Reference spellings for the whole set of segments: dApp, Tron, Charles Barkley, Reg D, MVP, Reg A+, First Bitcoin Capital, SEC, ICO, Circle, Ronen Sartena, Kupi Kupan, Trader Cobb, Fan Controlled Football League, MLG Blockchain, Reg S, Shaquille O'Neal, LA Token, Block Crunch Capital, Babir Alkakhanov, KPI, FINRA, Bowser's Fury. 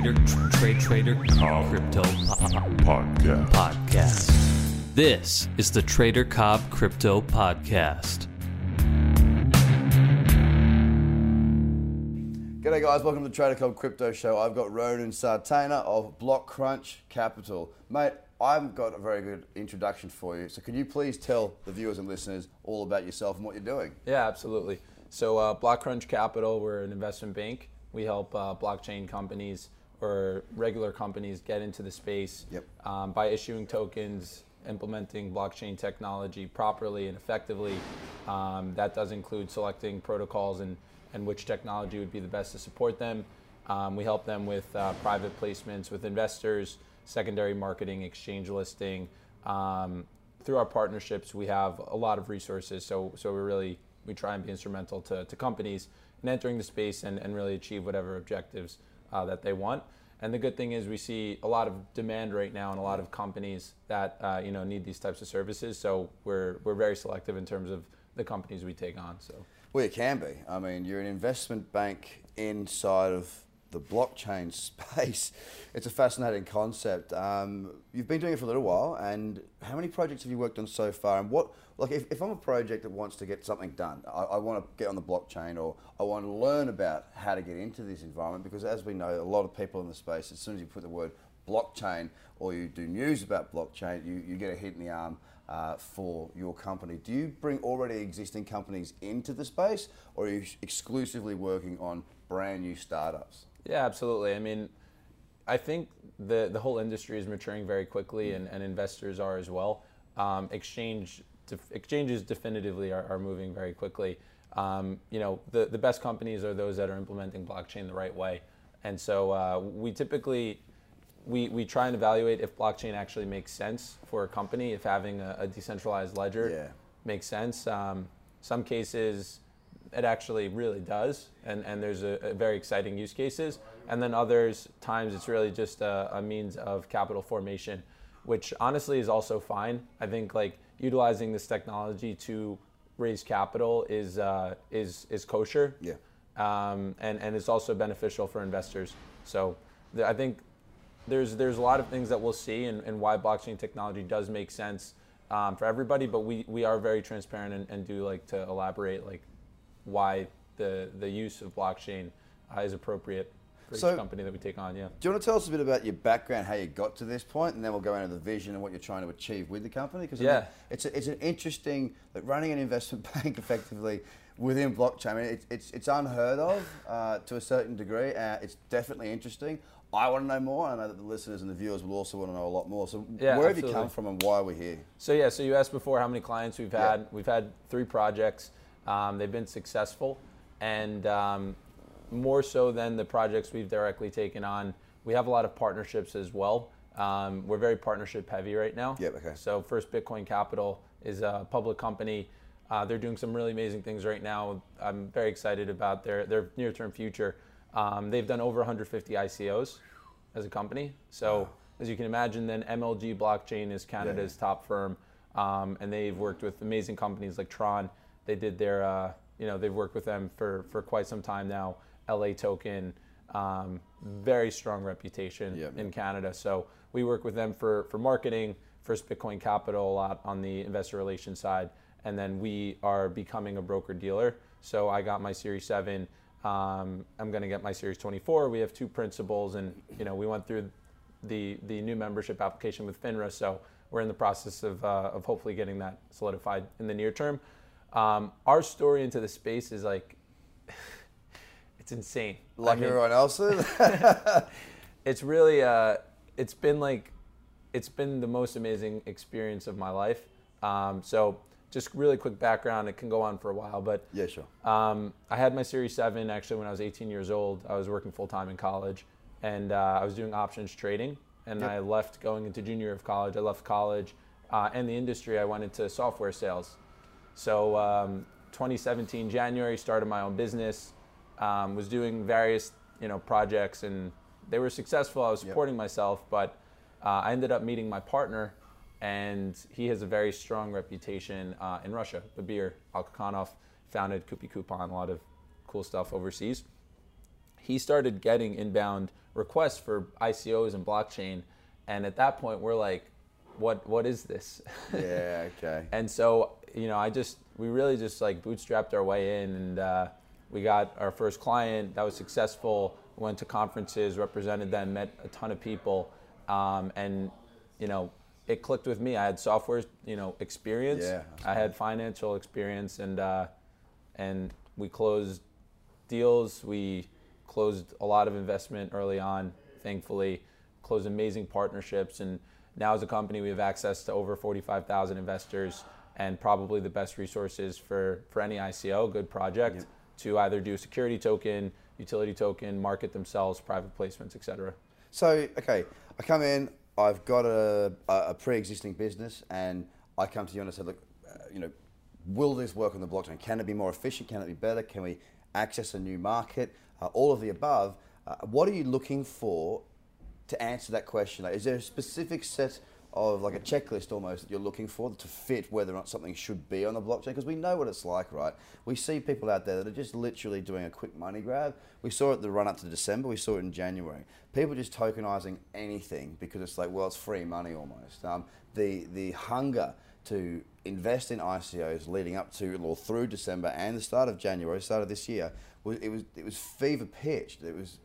Trader Cobb Crypto Podcast. This is the Trader Cobb Crypto Podcast. G'day guys, welcome to the Trader Cobb Crypto Show. I've got Ronen Sartena of Block Crunch Capital. Mate, I've got a very good introduction for you. So could you please tell the viewers and listeners all about yourself and what you're doing? Yeah, absolutely. So Block Crunch Capital, we're an investment bank. We help blockchain companies or regular companies get into the space by issuing tokens, implementing blockchain technology properly and effectively. That does include selecting protocols and which technology would be the best to support them. We help them with private placements with investors, secondary marketing, exchange listing. Through our partnerships, we have a lot of resources, so we try and be instrumental to companies in entering the space and really achieve whatever objectives that they want. And the good thing is we see a lot of demand right now and a lot of companies that need these types of services. So we're very selective in terms of the companies we take on. So well, you can be. I mean, you're an investment bank inside of the blockchain space. It's a fascinating concept. You've been doing it for a little while, and how many projects have you worked on so far? And what, like, if I'm a project that wants to get something done, I want to get on the blockchain, or I want to learn about how to get into this environment, because as we know, a lot of people in the space, as soon as you put the word blockchain or you do news about blockchain, you get a hit in the arm for your company. Do you bring already existing companies into the space, or are you exclusively working on brand new startups? Yeah, absolutely. I mean, I think the whole industry is maturing very quickly, and investors are as well. Exchanges definitively are moving very quickly. The best companies are those that are implementing blockchain the right way. And so we typically, we try and evaluate if blockchain actually makes sense for a company, if having a decentralized ledger makes sense. Some cases, it actually really does, and there's a very exciting use cases. And then others times it's really just a means of capital formation, which honestly is also fine. I think utilizing this technology to raise capital is kosher. Yeah. And it's also beneficial for investors. So I think there's a lot of things that we'll see and why blockchain technology does make sense for everybody, but we are very transparent and do like to elaborate why the use of blockchain is appropriate for each company that we take on. Yeah. Do you want to tell us a bit about your background, how you got to this point, and then we'll go into the vision and what you're trying to achieve with the company? Because I mean, it's an interesting, like, running an investment bank effectively within blockchain. I mean, it's unheard of to a certain degree. It's definitely interesting. I want to know more. I know that the listeners and the viewers will also want to know a lot more. So where have you come from and why we're here? So so you asked before how many clients we've had. Yeah. We've had 3 projects. They've been successful, and more so than the projects we've directly taken on, we have a lot of partnerships as well. We're very partnership heavy right now. Yeah, okay. So First Bitcoin Capital is a public company. They're doing some really amazing things right now. I'm very excited about their near-term future. They've done over 150 ICOs as a company. So as you can imagine, then MLG Blockchain is Canada's top firm, and they've worked with amazing companies like Tron. They did their, they've worked with them for quite some time now. LA Token, very strong reputation in Canada. So we work with them for marketing, First Bitcoin Capital a lot on the investor relations side. And then we are becoming a broker dealer. So I got my Series 7. I'm going to get my Series 24. We have 2 principals, and we went through the new membership application with FINRA. So we're in the process of hopefully getting that solidified in the near term. Our story into the space is it's insane. Everyone else's? It's really, it's been the most amazing experience of my life. So just really quick background, it can go on for a while, but yeah, sure. I had my Series 7 actually when I was 18 years old. I was working full time in college, and I was doing options trading, and I left going into junior year of college. I left college and the industry. I went into software sales. So 2017 January, started my own business, was doing various projects, and they were successful. I was supporting myself, but I ended up meeting my partner, and he has a very strong reputation in Russia. Babir Alkakhanov founded Kupi Kupan, a lot of cool stuff overseas. he started getting inbound requests for ICOs and blockchain. And at that point, we're like, what is this? Yeah, okay. And so, you know, we really just like bootstrapped our way in, and we got our first client that was successful. Went to conferences, represented them, met a ton of people. And, you know, it clicked with me. I had software, you know, experience. Yeah, I had financial experience, and we closed deals. We closed a lot of investment early on, thankfully, closed amazing partnerships. And now as a company, we have access to over 45,000 investors and probably the best resources for any ICO, good project, yep, to either do security token, utility token, market themselves, private placements, etc. So, okay, I come in, I've got a pre-existing business, and I come to you and I said, look, you know, will this work on the blockchain? Can it be more efficient? Can it be better? Can we access a new market? All of the above. What are you looking for to answer that question? Like, is there a specific set of like a checklist almost that you're looking for to fit whether or not something should be on the blockchain? Because we know what it's like, right? We see people out there that are just literally doing a quick money grab. We saw it the run up to December, we saw it in January. People just tokenizing anything because it's like, well, it's free money almost. The hunger to invest in ICOs leading up to or through December and the start of January, start of this year, it was fever pitched. It was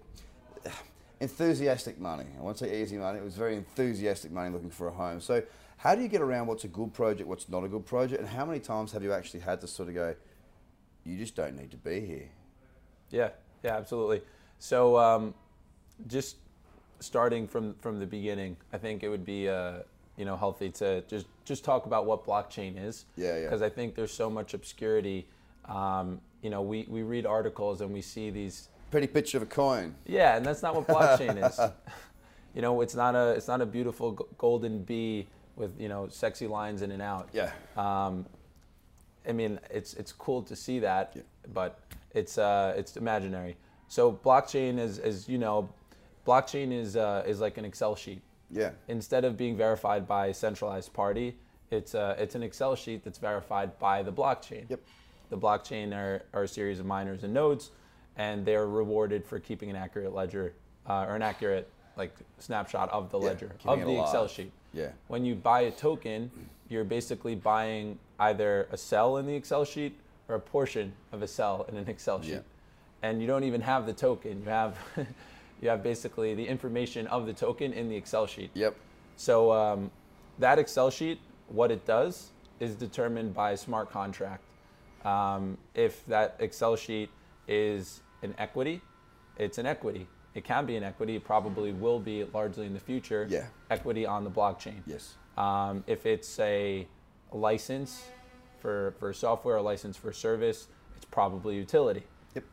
enthusiastic money. I won't say easy money. It was very enthusiastic money looking for a home. So how do you get around what's a good project, what's not a good project, and how many times have you actually had to sort of go, you just don't need to be here? Yeah, yeah, absolutely. So just starting from the beginning, I think it would be you know, healthy to just talk about what blockchain is. Yeah, yeah. Because I think there's so much obscurity. You know, we read articles and we see these pretty picture of a coin. Yeah, and that's not what blockchain is. You know, it's not a beautiful golden bee with, you know, sexy lines in and out. Yeah. I mean, it's cool to see that, yeah, but it's imaginary. So blockchain is, as you know, blockchain is like an Excel sheet. Yeah. Instead of being verified by a centralized party, it's an Excel sheet that's verified by the blockchain. Yep. The blockchain are a series of miners and nodes, and they're rewarded for keeping an accurate ledger, or an accurate like snapshot of the ledger, of the Excel sheet. Yeah. When you buy a token, you're basically buying either a cell in the Excel sheet or a portion of a cell in an Excel sheet. Yeah. And you don't even have the token. You have you have basically the information of the token in the Excel sheet. Yep. So that Excel sheet, what it does is determined by a smart contract. If that Excel sheet is an equity, it's an equity. It can be an equity. It probably will be largely in the future. Yeah. Equity on the blockchain. Yes. If it's a license for software, a license for service, it's probably utility. Yep.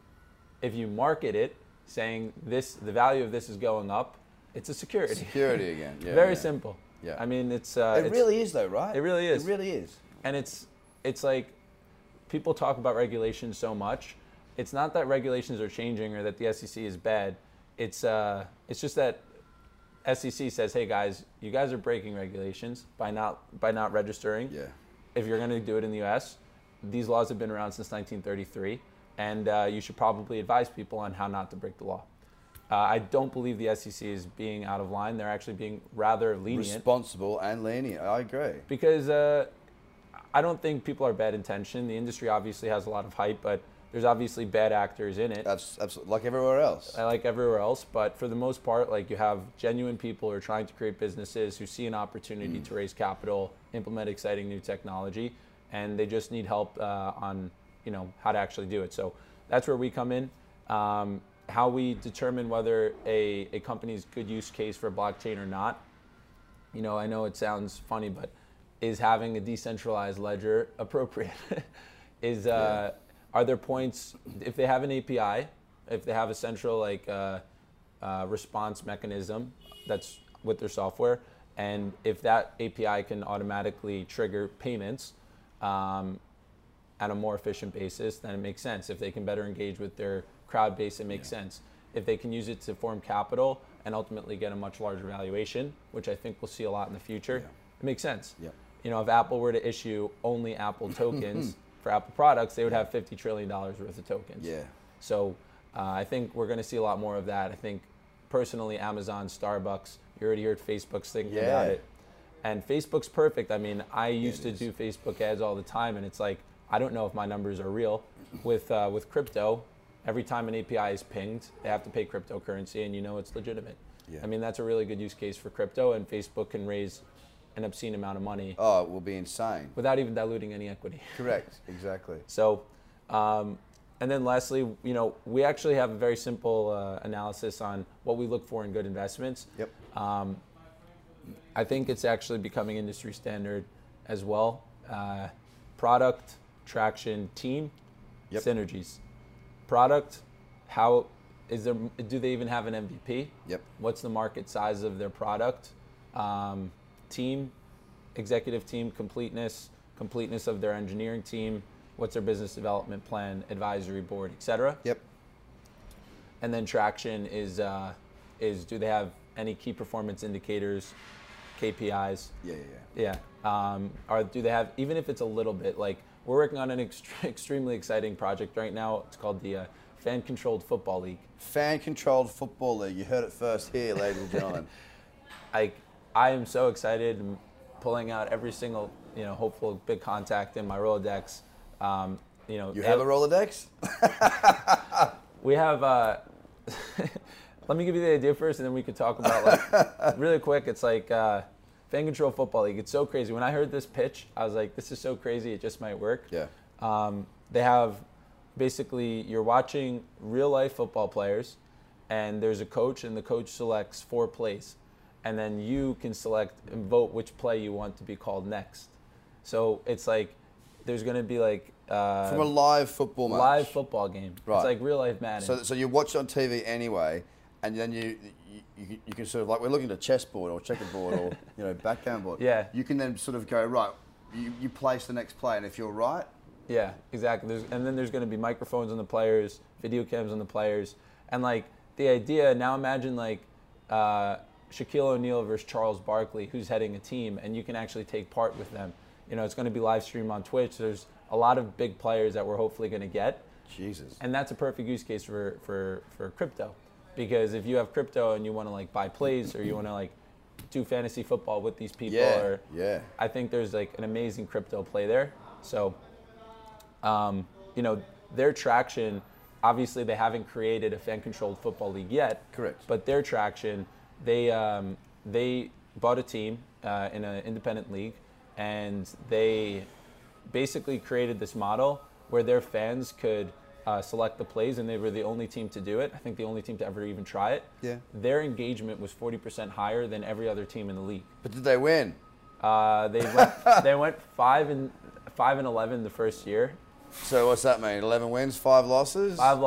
If you market it saying this, the value of this is going up, it's a security. Security again. Yeah, very simple. Yeah. I mean, it really is though, right? It really is. It really is. And it's like people talk about regulation so much. It's not that regulations are changing or that the SEC is bad. It's just that SEC says, hey guys, you guys are breaking regulations by not registering. Yeah. If you're going to do it in the U.S., these laws have been around since 1933, and you should probably advise people on how not to break the law. I don't believe the SEC is being out of line. They're actually being rather lenient. Responsible and lenient. I agree. Because I don't think people are bad intention. The industry obviously has a lot of hype, but there's obviously bad actors in it. Absolutely, like everywhere else. Like everywhere else, but for the most part, like you have genuine people who are trying to create businesses who see an opportunity to raise capital, implement exciting new technology, and they just need help on, you know, how to actually do it. So that's where we come in. How we determine whether a company's good use case for blockchain or not, you know, I know it sounds funny, but is having a decentralized ledger appropriate? Are there points, if they have an API, if they have a central like response mechanism that's with their software, and if that API can automatically trigger payments at a more efficient basis, then it makes sense. If they can better engage with their crowd base, it makes sense. If they can use it to form capital and ultimately get a much larger valuation, which I think we'll see a lot in the future, it makes sense. Yeah. You know, if Apple were to issue only Apple tokens, for Apple products, they would have $50 trillion worth of tokens. Yeah. So I think we're going to see a lot more of that. I think personally, Amazon, Starbucks, you already heard Facebook's thinking about it. And Facebook's perfect. I mean, I used to do Facebook ads all the time, and it's like, I don't know if my numbers are real. With crypto, every time an API is pinged, they have to pay cryptocurrency, and you know it's legitimate. Yeah. I mean, that's a really good use case for crypto, and Facebook can raise an obscene amount of money. Oh, it will be insane. Without even diluting any equity. Correct, exactly. So, and then lastly, you know, we actually have a very simple analysis on what we look for in good investments. Yep. I think it's actually becoming industry standard as well. Product, traction, team, synergies. Product, how is there? Do they even have an MVP? Yep. What's the market size of their product? Team, executive team, completeness of their engineering team. What's their business development plan, advisory board, etc. Yep. And then traction is do they have any key performance indicators, KPIs? Yeah. Or do they have, even if it's a little bit, like we're working on an extremely exciting project right now. It's called the Fan Controlled Football League. Fan Controlled Football League. You heard it first here, ladies and gentlemen. I am so excited. I'm pulling out every single, you know, hopeful big contact in my Rolodex. You know, you have a Rolodex? We have. Let me give you the idea first, and then we could talk about, like, really quick. It's like Fan Control Football League. It's so crazy. When I heard this pitch, I was like, "This is so crazy. It just might work." Yeah. They have basically you're watching real life football players, and there's a coach, and the coach selects 4 plays, and then you can select and vote which play you want to be called next. So it's like there's going to be like from a live football match. Live football game. Right. It's like real life Madden. So you watch it on TV anyway, and then you can sort of, like, we're looking at a chessboard or checkerboard or, you know, backgammon board. Yeah. You can then sort of go, right, you place the next play, and if you're right. Yeah, exactly. And then there's going to be microphones on the players, video cams on the players. And, like, the idea, now imagine, like, Shaquille O'Neal versus Charles Barkley, who's heading a team, and you can actually take part with them. You know, it's going to be live streamed on Twitch. There's a lot of big players that we're hopefully going to get. Jesus. And that's a perfect use case for crypto, because if you have crypto and you want to, like, buy plays or you want to, like, do fantasy football with these people, I think there's, like, an amazing crypto play there. So, you know, their traction, obviously they haven't created a fan-controlled football league yet. Correct. But their traction, they bought a team in an independent league, and they basically created this model where their fans could select the plays, and they were the only team to do it. I think the only team to ever even try it. Yeah. Their engagement was 40% higher than every other team in the league. But did they win? They went, they went 5-11 the first year. So what's that mean? 11 wins, 5 losses? 5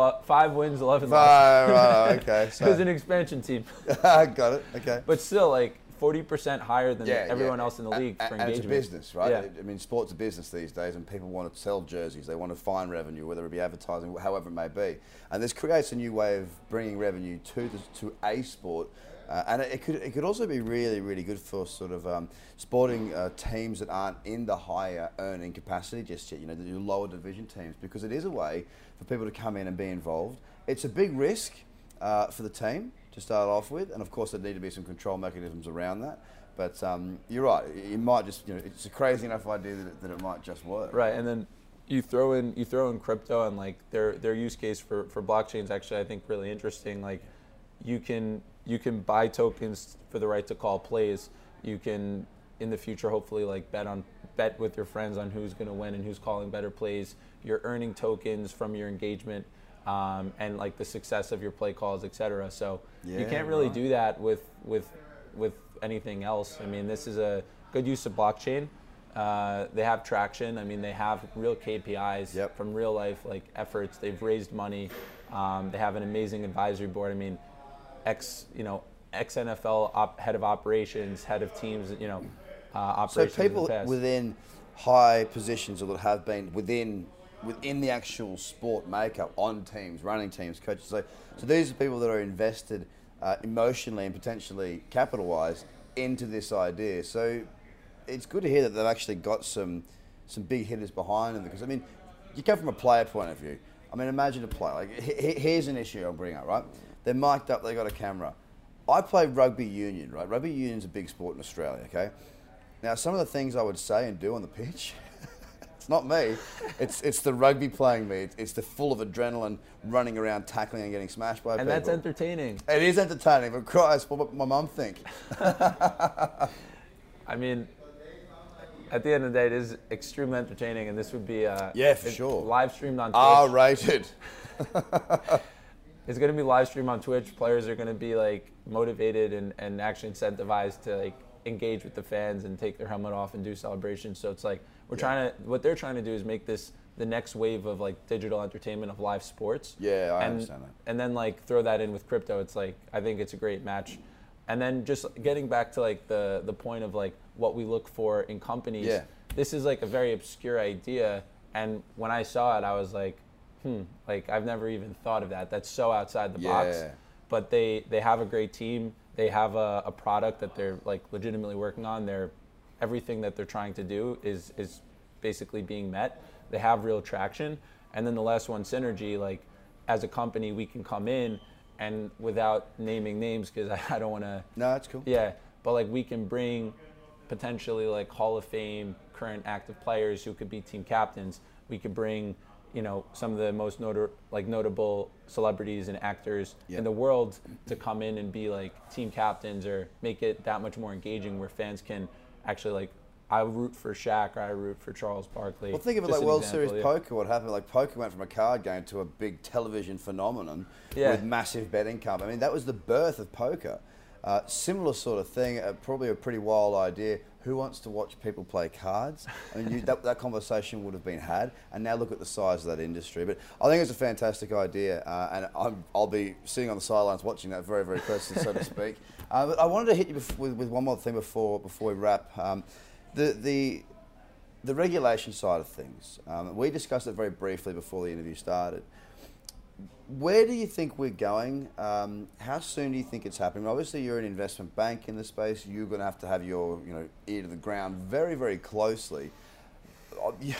wins, 11 losses. Right, okay. So. It was an expansion team. Got it. Okay. But still, like, 40% higher than everyone else in the league for engagement. And it's a business, right? Yeah. I mean, sports are business these days, and people want to sell jerseys. They want to find revenue, whether it be advertising, however it may be. And this creates a new way of bringing revenue to a sport. And it could also be really, really good for sort of sporting teams that aren't in the higher earning capacity just yet, you know, the lower division teams, because it is a way for people to come in and be involved. It's a big risk for the team to start off with, and of course there need to be some control mechanisms around that. But you're right, it might just, you know, it's a crazy enough idea that it might just work. Right, and then you throw in crypto, and like their use case for blockchain is actually, I think, really interesting. Like you can buy tokens for the right to call plays. You can, in the future, hopefully, like bet with your friends on who's going to win and who's calling better plays. You're earning tokens from your engagement and like the success of your play calls, etc. So you can't really do that with anything else. I mean, this is a good use of blockchain. They have traction. I mean, they have real KPIs from real life, like, efforts. They've raised money. They have an amazing advisory board. I mean, ex-NFL head of operations, head of teams, you know, operations. So people within high positions, or that have been within the actual sport makeup, on teams, running teams, coaches. So these are people that are invested emotionally and potentially capital-wise into this idea. So it's good to hear that they've actually got some big hitters behind them, because, I mean, you come from a player point of view. I mean, imagine a play. Like, here's an issue I'll bring up, right? They're mic'd up, they got a camera. I play rugby union, right? Rugby union's a big sport in Australia, okay? Now, some of the things I would say and do on the pitch, it's not me, it's the rugby playing me. It's the full of adrenaline, running around, tackling and getting smashed by people. And that's entertaining. It is entertaining, but Christ, what my mum think? I mean, at the end of the day, it is extremely entertaining, and this would be sure. Live streamed on Twitch. R-rated. It's going to be live streamed on Twitch. Players are going to be like motivated and actually incentivized to like engage with the fans and take their helmet off and do celebrations. So it's like we're trying to, what they're trying to do is make this the next wave of like digital entertainment of live sports. Yeah, I understand that. And then like throw that in with crypto. It's like, I think it's a great match. And then just getting back to like the point of like what we look for in companies. Yeah. This is like a very obscure idea. And when I saw it, I was like, like I've never even thought of that. That's so outside the box. But they have a great team. They have a product that they're like legitimately working on. They're everything that they're trying to do is basically being met. They have real traction. And then the last one, synergy, like as a company, we can come in and without naming names, because I don't want to. No, that's cool. Yeah, but like we can bring potentially like Hall of Fame, current active players who could be team captains. We could bring, you know, some of the most notable celebrities and actors in the world to come in and be like team captains or make it that much more engaging where fans can actually like, I root for Shaq or I root for Charles Barkley. Well, think of it like World Series poker, what happened, like poker went from a card game to a big television phenomenon with massive bet income. I mean, that was the birth of poker. Similar sort of thing, probably a pretty wild idea. Who wants to watch people play cards? I mean, that conversation would have been had, and now look at the size of that industry. But I think it's a fantastic idea, and I'll be sitting on the sidelines watching that very, very closely, so to speak. But I wanted to hit you with one more thing before we wrap. The regulation side of things. We discussed it very briefly before the interview started. Where do you think we're going? How soon do you think it's happening? Obviously, you're an investment bank in this space. You're going to have your ear to the ground very, very closely.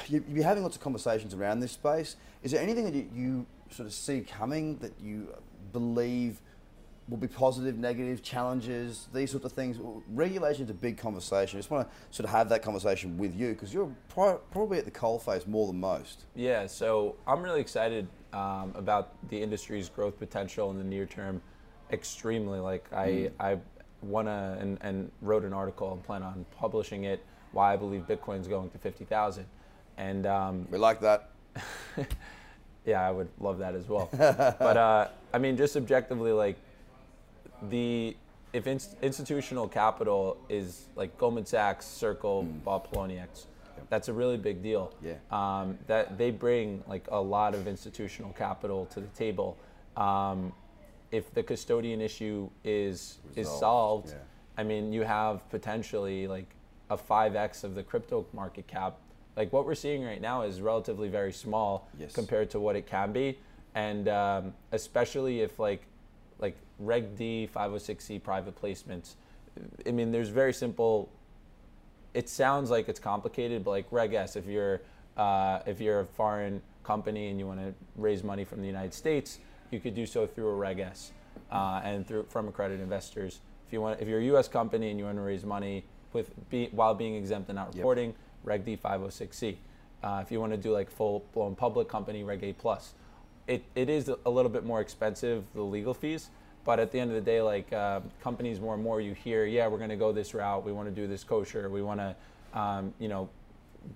You'll be having lots of conversations around this space. Is there anything that you sort of see coming that you believe will be positive, negative, challenges, these sorts of things? Regulation is a big conversation. I just want to sort of have that conversation with you because you're probably at the coalface more than most. Yeah, so I'm really excited about the industry's growth potential in the near term, extremely. Like I wanna and wrote an article and plan on publishing it. Why I believe Bitcoin's going to 50,000, and we like that. Yeah, I would love that as well. But I mean, just objectively, like if institutional capital is like Goldman Sachs, Circle, bought Poloniex. That's a really big deal. Yeah. That they bring like a lot of institutional capital to the table. If the custodian issue is solved, I mean, you have potentially like a 5x of the crypto market cap. Like what we're seeing right now is relatively very small compared to what it can be, and especially if like Reg D, 506C private placements. I mean, there's very simple. It sounds like it's complicated, but like Reg S, if you're a foreign company and you want to raise money from the United States, you could do so through a Reg S and from accredited investors. If you're a U.S. company and you want to raise money while being exempt and not reporting, Reg D 506C. If you want to do like full-blown public company, Reg A+. It is a little bit more expensive, the legal fees. But at the end of the day, like companies more and more, you hear, we're going to go this route. We want to do this kosher. We want to,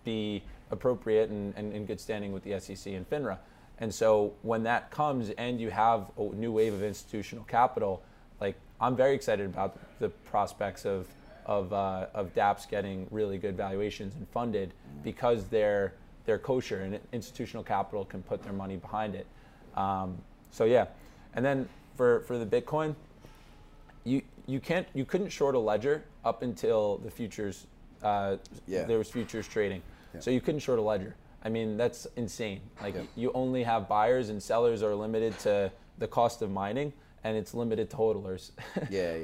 be appropriate and in good standing with the SEC and FINRA. And so when that comes and you have a new wave of institutional capital, like I'm very excited about the prospects of dApps getting really good valuations and funded because they're kosher and institutional capital can put their money behind it. And then. For the Bitcoin, you couldn't short a ledger up until the futures there was futures trading, so you couldn't short a ledger. I mean, that's insane. Like you only have buyers and sellers are limited to the cost of mining, and it's limited to hodlers.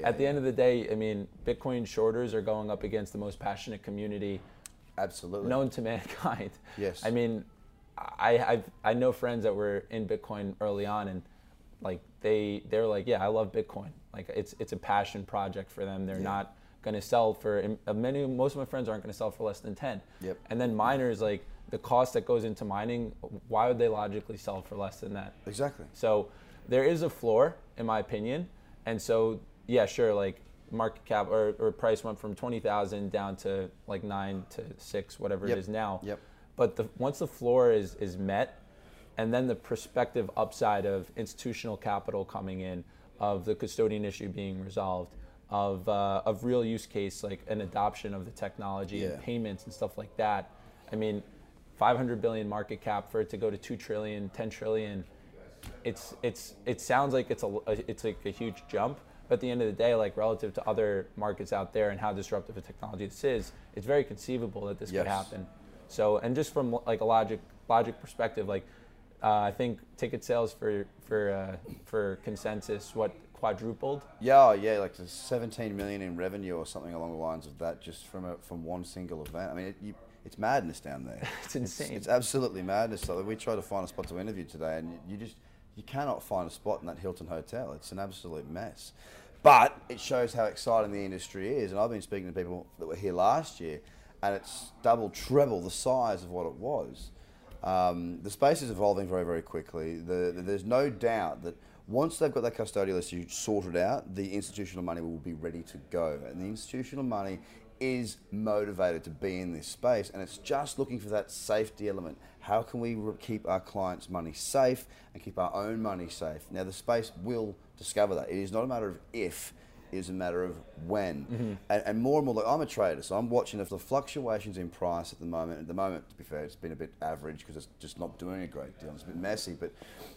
At the end of the day, I mean, Bitcoin shorters are going up against the most passionate community, absolutely known to mankind. Yes, I mean, I know friends that were in Bitcoin early on, and like they're like, yeah, I love Bitcoin. Like it's a passion project for them. They're not going to sell for most of my friends aren't going to sell for less than 10. Yep. And then miners, like the cost that goes into mining, why would they logically sell for less than that? Exactly. So there is a floor, in my opinion. And so, yeah, sure, like market cap or price went from 20,000 down to like 9 to 6, whatever it is now. Yep. But once the floor is met, and then the prospective upside of institutional capital coming in, of the custodian issue being resolved, of real use case, like an adoption of the technology and payments and stuff like that. I mean, 500 billion market cap, for it to go to 2 trillion, 10 trillion, it sounds like it's like a huge jump. But at the end of the day, like relative to other markets out there and how disruptive a technology this is, it's very conceivable that this could happen. So, and just from like a logic perspective, like I think ticket sales for Consensus, what, quadrupled? Yeah, like 17 million in revenue or something along the lines of that, just from one single event. I mean, it's madness down there. It's insane. It's absolutely madness. So we tried to find a spot to interview today, and you cannot find a spot in that Hilton Hotel. It's an absolute mess. But it shows how exciting the industry is. And I've been speaking to people that were here last year, and it's double, treble the size of what it was. The space is evolving very, very quickly. There's no doubt that once they've got that custodial issue sorted out, the institutional money will be ready to go. And the institutional money is motivated to be in this space, and it's just looking for that safety element. How can we keep our clients' money safe and keep our own money safe? Now, the space will discover that. It is not a matter of if, it is a matter of when. Mm-hmm. And more and more, like, I'm a trader, so I'm watching if the fluctuations in price at the moment. At the moment, to be fair, it's been a bit average because it's just not doing a great deal. It's a bit messy, but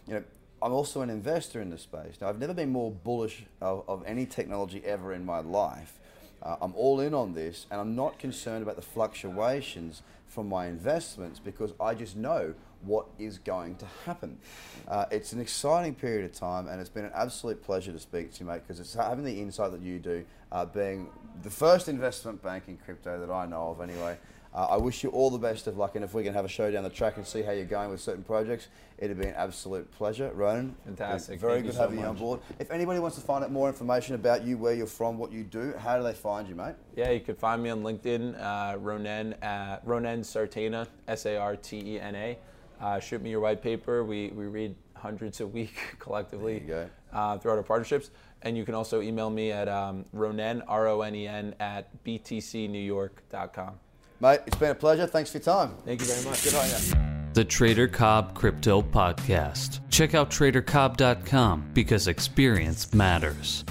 you know, I'm also an investor in the space. Now, I've never been more bullish of any technology ever in my life. I'm all in on this, and I'm not concerned about the fluctuations from my investments because I just know what is going to happen. It's an exciting period of time, and it's been an absolute pleasure to speak to you, mate, because it's having the insight that you do, being the first investment bank in crypto that I know of anyway. I wish you all the best of luck, and if we can have a show down the track and see how you're going with certain projects, it'd be an absolute pleasure. Ronen, fantastic. Very good having you on board. If anybody wants to find out more information about you, where you're from, what you do, how do they find you, mate? Yeah, you could find me on LinkedIn, Ronen Sartena, S-A-R-T-E-N-A. Shoot me your white paper. We read hundreds a week collectively throughout our partnerships. And you can also email me at Ronen, R-O-N-E-N, at btcnewyork.com. Mate, it's been a pleasure. Thanks for your time. Thank you very much. Good on you. The Trader Cobb Crypto Podcast. Check out TraderCobb.com because experience matters.